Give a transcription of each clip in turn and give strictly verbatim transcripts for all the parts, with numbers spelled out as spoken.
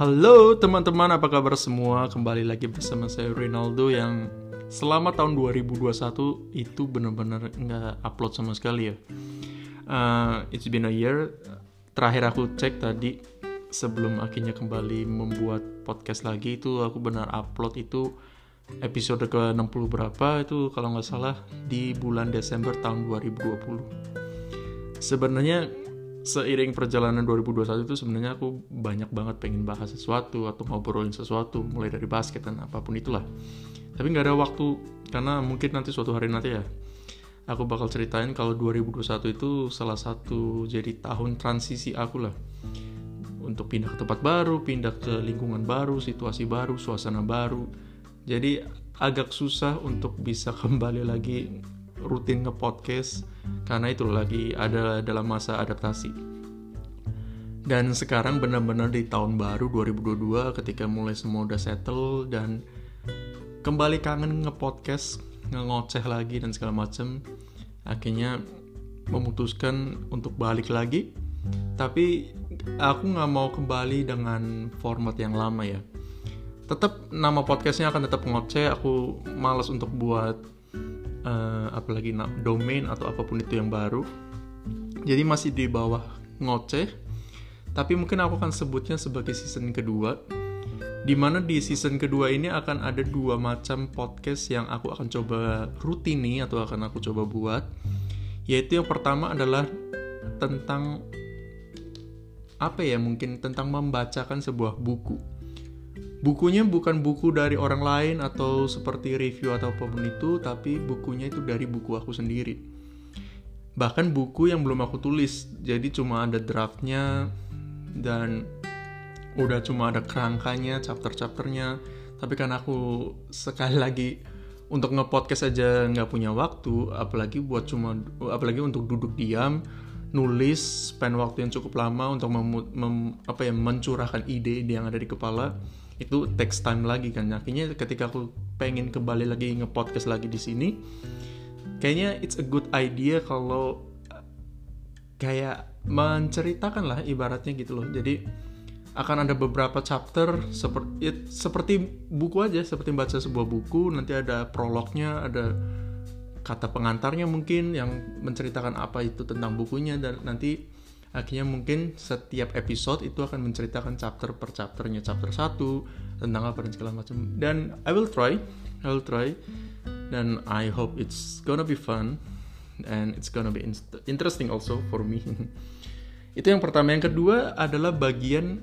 Halo teman-teman, apa kabar semua? Kembali lagi bersama saya Reinaldo yang selama tahun dua ribu dua puluh satu itu benar-benar nggak upload sama sekali ya. Uh, it's been a year. Terakhir aku cek tadi sebelum akhirnya kembali membuat podcast lagi itu aku benar upload itu episode ke enam puluh berapa itu kalau nggak salah di bulan Desember tahun dua ribu dua puluh. Sebenarnya seiring perjalanan dua ribu dua puluh satu itu sebenarnya aku banyak banget pengen bahas sesuatu atau ngobrolin sesuatu, mulai dari basket dan apapun itulah. Tapi nggak ada waktu, karena mungkin nanti suatu hari nanti ya aku bakal ceritain kalau dua ribu dua puluh satu itu salah satu jadi tahun transisi aku lah, untuk pindah ke tempat baru, pindah ke lingkungan baru, situasi baru, suasana baru. Jadi agak susah untuk bisa kembali lagi rutin nge-podcast karena itu lagi ada dalam masa adaptasi. Dan sekarang benar-benar di tahun baru dua ribu dua puluh dua ketika mulai semua udah settle dan kembali kangen nge-podcast, ngoceh lagi dan segala macam, akhirnya memutuskan untuk balik lagi. Tapi aku nggak mau kembali dengan format yang lama ya. Tetap nama podcastnya akan tetap ngoceh. Aku malas untuk buat Uh, apalagi domain atau apapun itu yang baru. Jadi masih di bawah ngoceh, tapi mungkin aku akan sebutnya sebagai season kedua, dimana di season kedua ini akan ada dua macam podcast yang aku akan coba rutini atau akan aku coba buat. Yaitu yang pertama adalah tentang apa ya, mungkin tentang membacakan sebuah buku. Bukunya bukan buku dari orang lain atau seperti review atau apapun itu, tapi bukunya itu dari buku aku sendiri. Bahkan buku yang belum aku tulis, jadi cuma ada draftnya dan udah cuma ada kerangkanya, chapter-chapternya. Tapi karena aku sekali lagi untuk nge-podcast aja nggak punya waktu, apalagi buat cuma, apalagi untuk duduk diam, nulis, spend waktu yang cukup lama untuk mem, mem, apa ya, mencurahkan ide yang ada di kepala. Itu takes time lagi kan. Akhirnya ketika aku pengen kembali lagi nge-podcast lagi di sini, kayaknya it's a good idea kalau kayak menceritakan lah ibaratnya gitu loh. Jadi akan ada beberapa chapter seperti it, seperti buku aja, seperti baca sebuah buku, nanti ada prolognya, ada kata pengantarnya mungkin yang menceritakan apa itu tentang bukunya, dan nanti akhirnya mungkin setiap episode itu akan menceritakan chapter per chapternya, chapter satu tentang apa dan segala macam. Dan I will try, I will try, dan I hope it's gonna be fun and it's gonna be inst- interesting also for me. Itu yang pertama. Yang kedua adalah bagian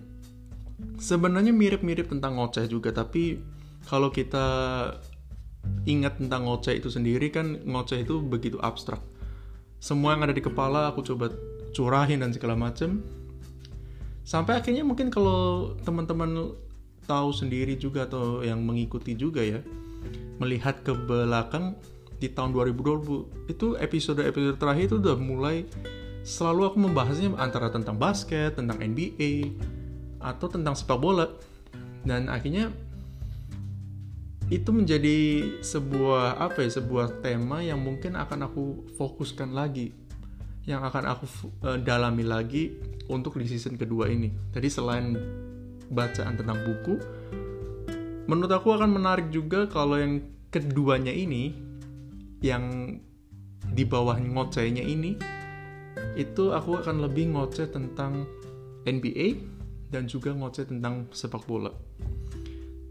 sebenarnya mirip-mirip tentang ngoceh juga, tapi kalau kita ingat tentang ngoceh itu sendiri kan, ngoceh itu begitu abstrak. Semua yang ada di kepala aku coba curahin dan segala macam. Sampai akhirnya mungkin kalau teman-teman tahu sendiri juga atau yang mengikuti juga ya, melihat ke belakang di tahun dua ribu dua puluh itu episode-episode terakhir itu udah mulai selalu aku membahasnya antara tentang basket, tentang N B A atau tentang sepak bola. Dan akhirnya itu menjadi sebuah apa ya, sebuah tema yang mungkin akan aku fokuskan lagi, yang akan aku uh, dalami lagi untuk di season kedua ini. Jadi selain bacaan tentang buku, menurut aku akan menarik juga kalau yang keduanya ini, yang di bawah ngocehnya ini, itu aku akan lebih ngoceh tentang N B A dan juga ngoceh tentang sepak bola.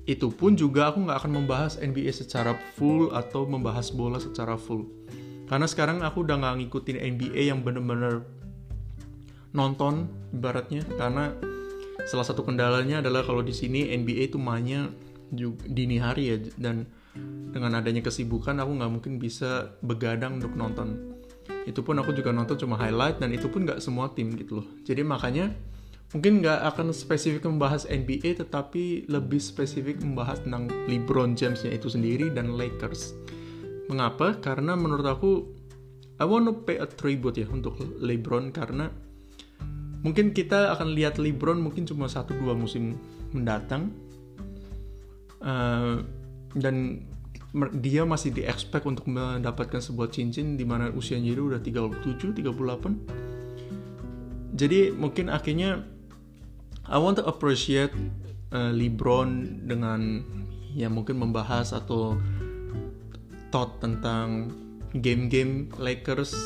Itu pun juga aku nggak akan membahas N B A secara full atau membahas bola secara full. Karena sekarang aku udah gak ngikutin N B A yang bener-bener nonton ibaratnya. Karena salah satu kendalanya adalah kalau di sini N B A itu mainnya dini hari ya. Dan dengan adanya kesibukan aku gak mungkin bisa begadang untuk nonton. Itu pun aku juga nonton cuma highlight dan itu pun gak semua tim gitu loh. Jadi makanya mungkin gak akan spesifik membahas N B A, tetapi lebih spesifik membahas tentang LeBron James-nya itu sendiri dan Lakers. Mengapa? Karena menurut aku I want to pay a tribute ya untuk LeBron, karena mungkin kita akan lihat LeBron mungkin cuma satu dua musim mendatang, uh, dan dia masih di-expect untuk mendapatkan sebuah cincin di mana usianya itu udah tiga puluh tujuh tiga puluh delapan. Jadi mungkin akhirnya I want to appreciate uh, LeBron dengan ya mungkin membahas atau thought tentang game-game Lakers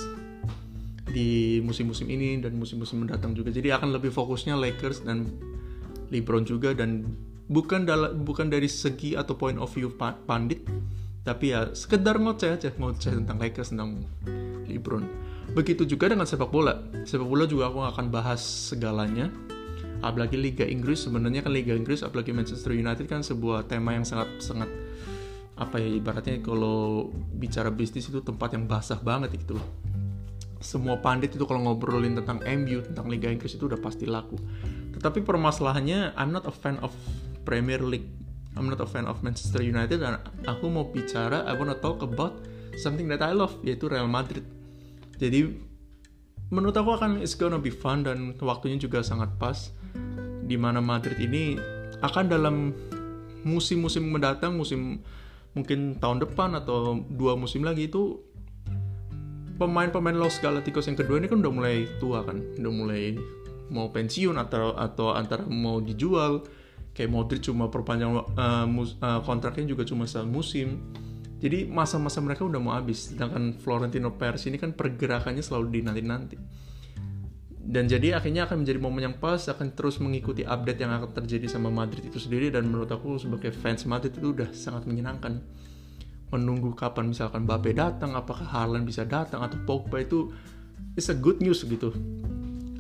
di musim-musim ini dan musim-musim mendatang juga. Jadi akan lebih fokusnya Lakers dan LeBron juga, dan bukan dalam, bukan dari segi atau point of view pandit, tapi ya sekedar ngoceh aja, ngoceh tentang Lakers, tentang LeBron. Begitu juga dengan sepak bola. Sepak bola juga aku akan bahas segalanya. Apalagi Liga Inggris, sebenarnya kan Liga Inggris, apalagi Manchester United kan sebuah tema yang sangat sangat apa ya, ibaratnya kalau bicara bisnis itu tempat yang basah banget gitu loh. Semua pandit itu kalau ngobrolin tentang M U, tentang Liga Inggris itu udah pasti laku. Tetapi permasalahannya, I'm not a fan of Premier League. I'm not a fan of Manchester United, dan aku mau bicara, I wanna talk about something that I love, yaitu Real Madrid. Jadi menurut aku akan it's gonna be fun, dan waktunya juga sangat pas, di mana Madrid ini akan dalam musim-musim mendatang, musim mungkin tahun depan atau dua musim lagi itu, pemain-pemain Los Galacticos yang kedua ini kan udah mulai tua kan, udah mulai mau pensiun atau atau antara mau dijual. Kayak Modric cuma perpanjang uh, mus- uh, kontraknya juga cuma semusim. Jadi masa-masa mereka udah mau habis. Sedangkan Florentino Perez ini kan pergerakannya selalu dinanti-nanti. Dan jadi akhirnya akan menjadi momen yang pas, akan terus mengikuti update yang akan terjadi sama Madrid itu sendiri. Dan menurut aku sebagai fans Madrid itu udah sangat menyenangkan. Menunggu kapan misalkan Mbappe datang, apakah Haaland bisa datang atau Pogba, itu it's a good news gitu.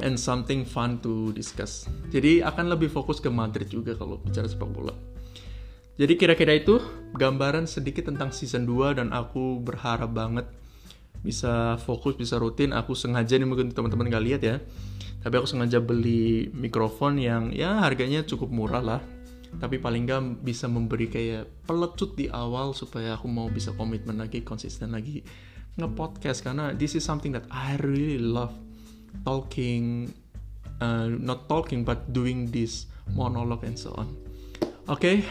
And something fun to discuss. Jadi akan lebih fokus ke Madrid juga kalau bicara sepak bola. Jadi kira-kira itu gambaran sedikit tentang season dua, dan aku berharap banget bisa fokus, bisa rutin. Aku sengaja nih, mungkin teman-teman gak lihat ya, tapi aku sengaja beli mikrofon yang ya harganya cukup murah lah, tapi paling gak bisa memberi kayak pelecut di awal supaya aku mau bisa komitmen lagi, konsisten lagi nge-podcast. Karena this is something that I really love, talking, uh, not talking but doing this monologue and so on. Okay,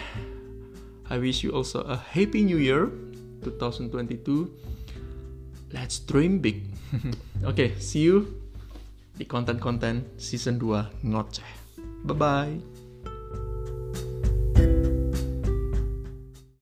I wish you also a happy new year twenty twenty-two. Let's dream big. Okay, see you di konten-konten season dua Ngoceh. Bye-bye.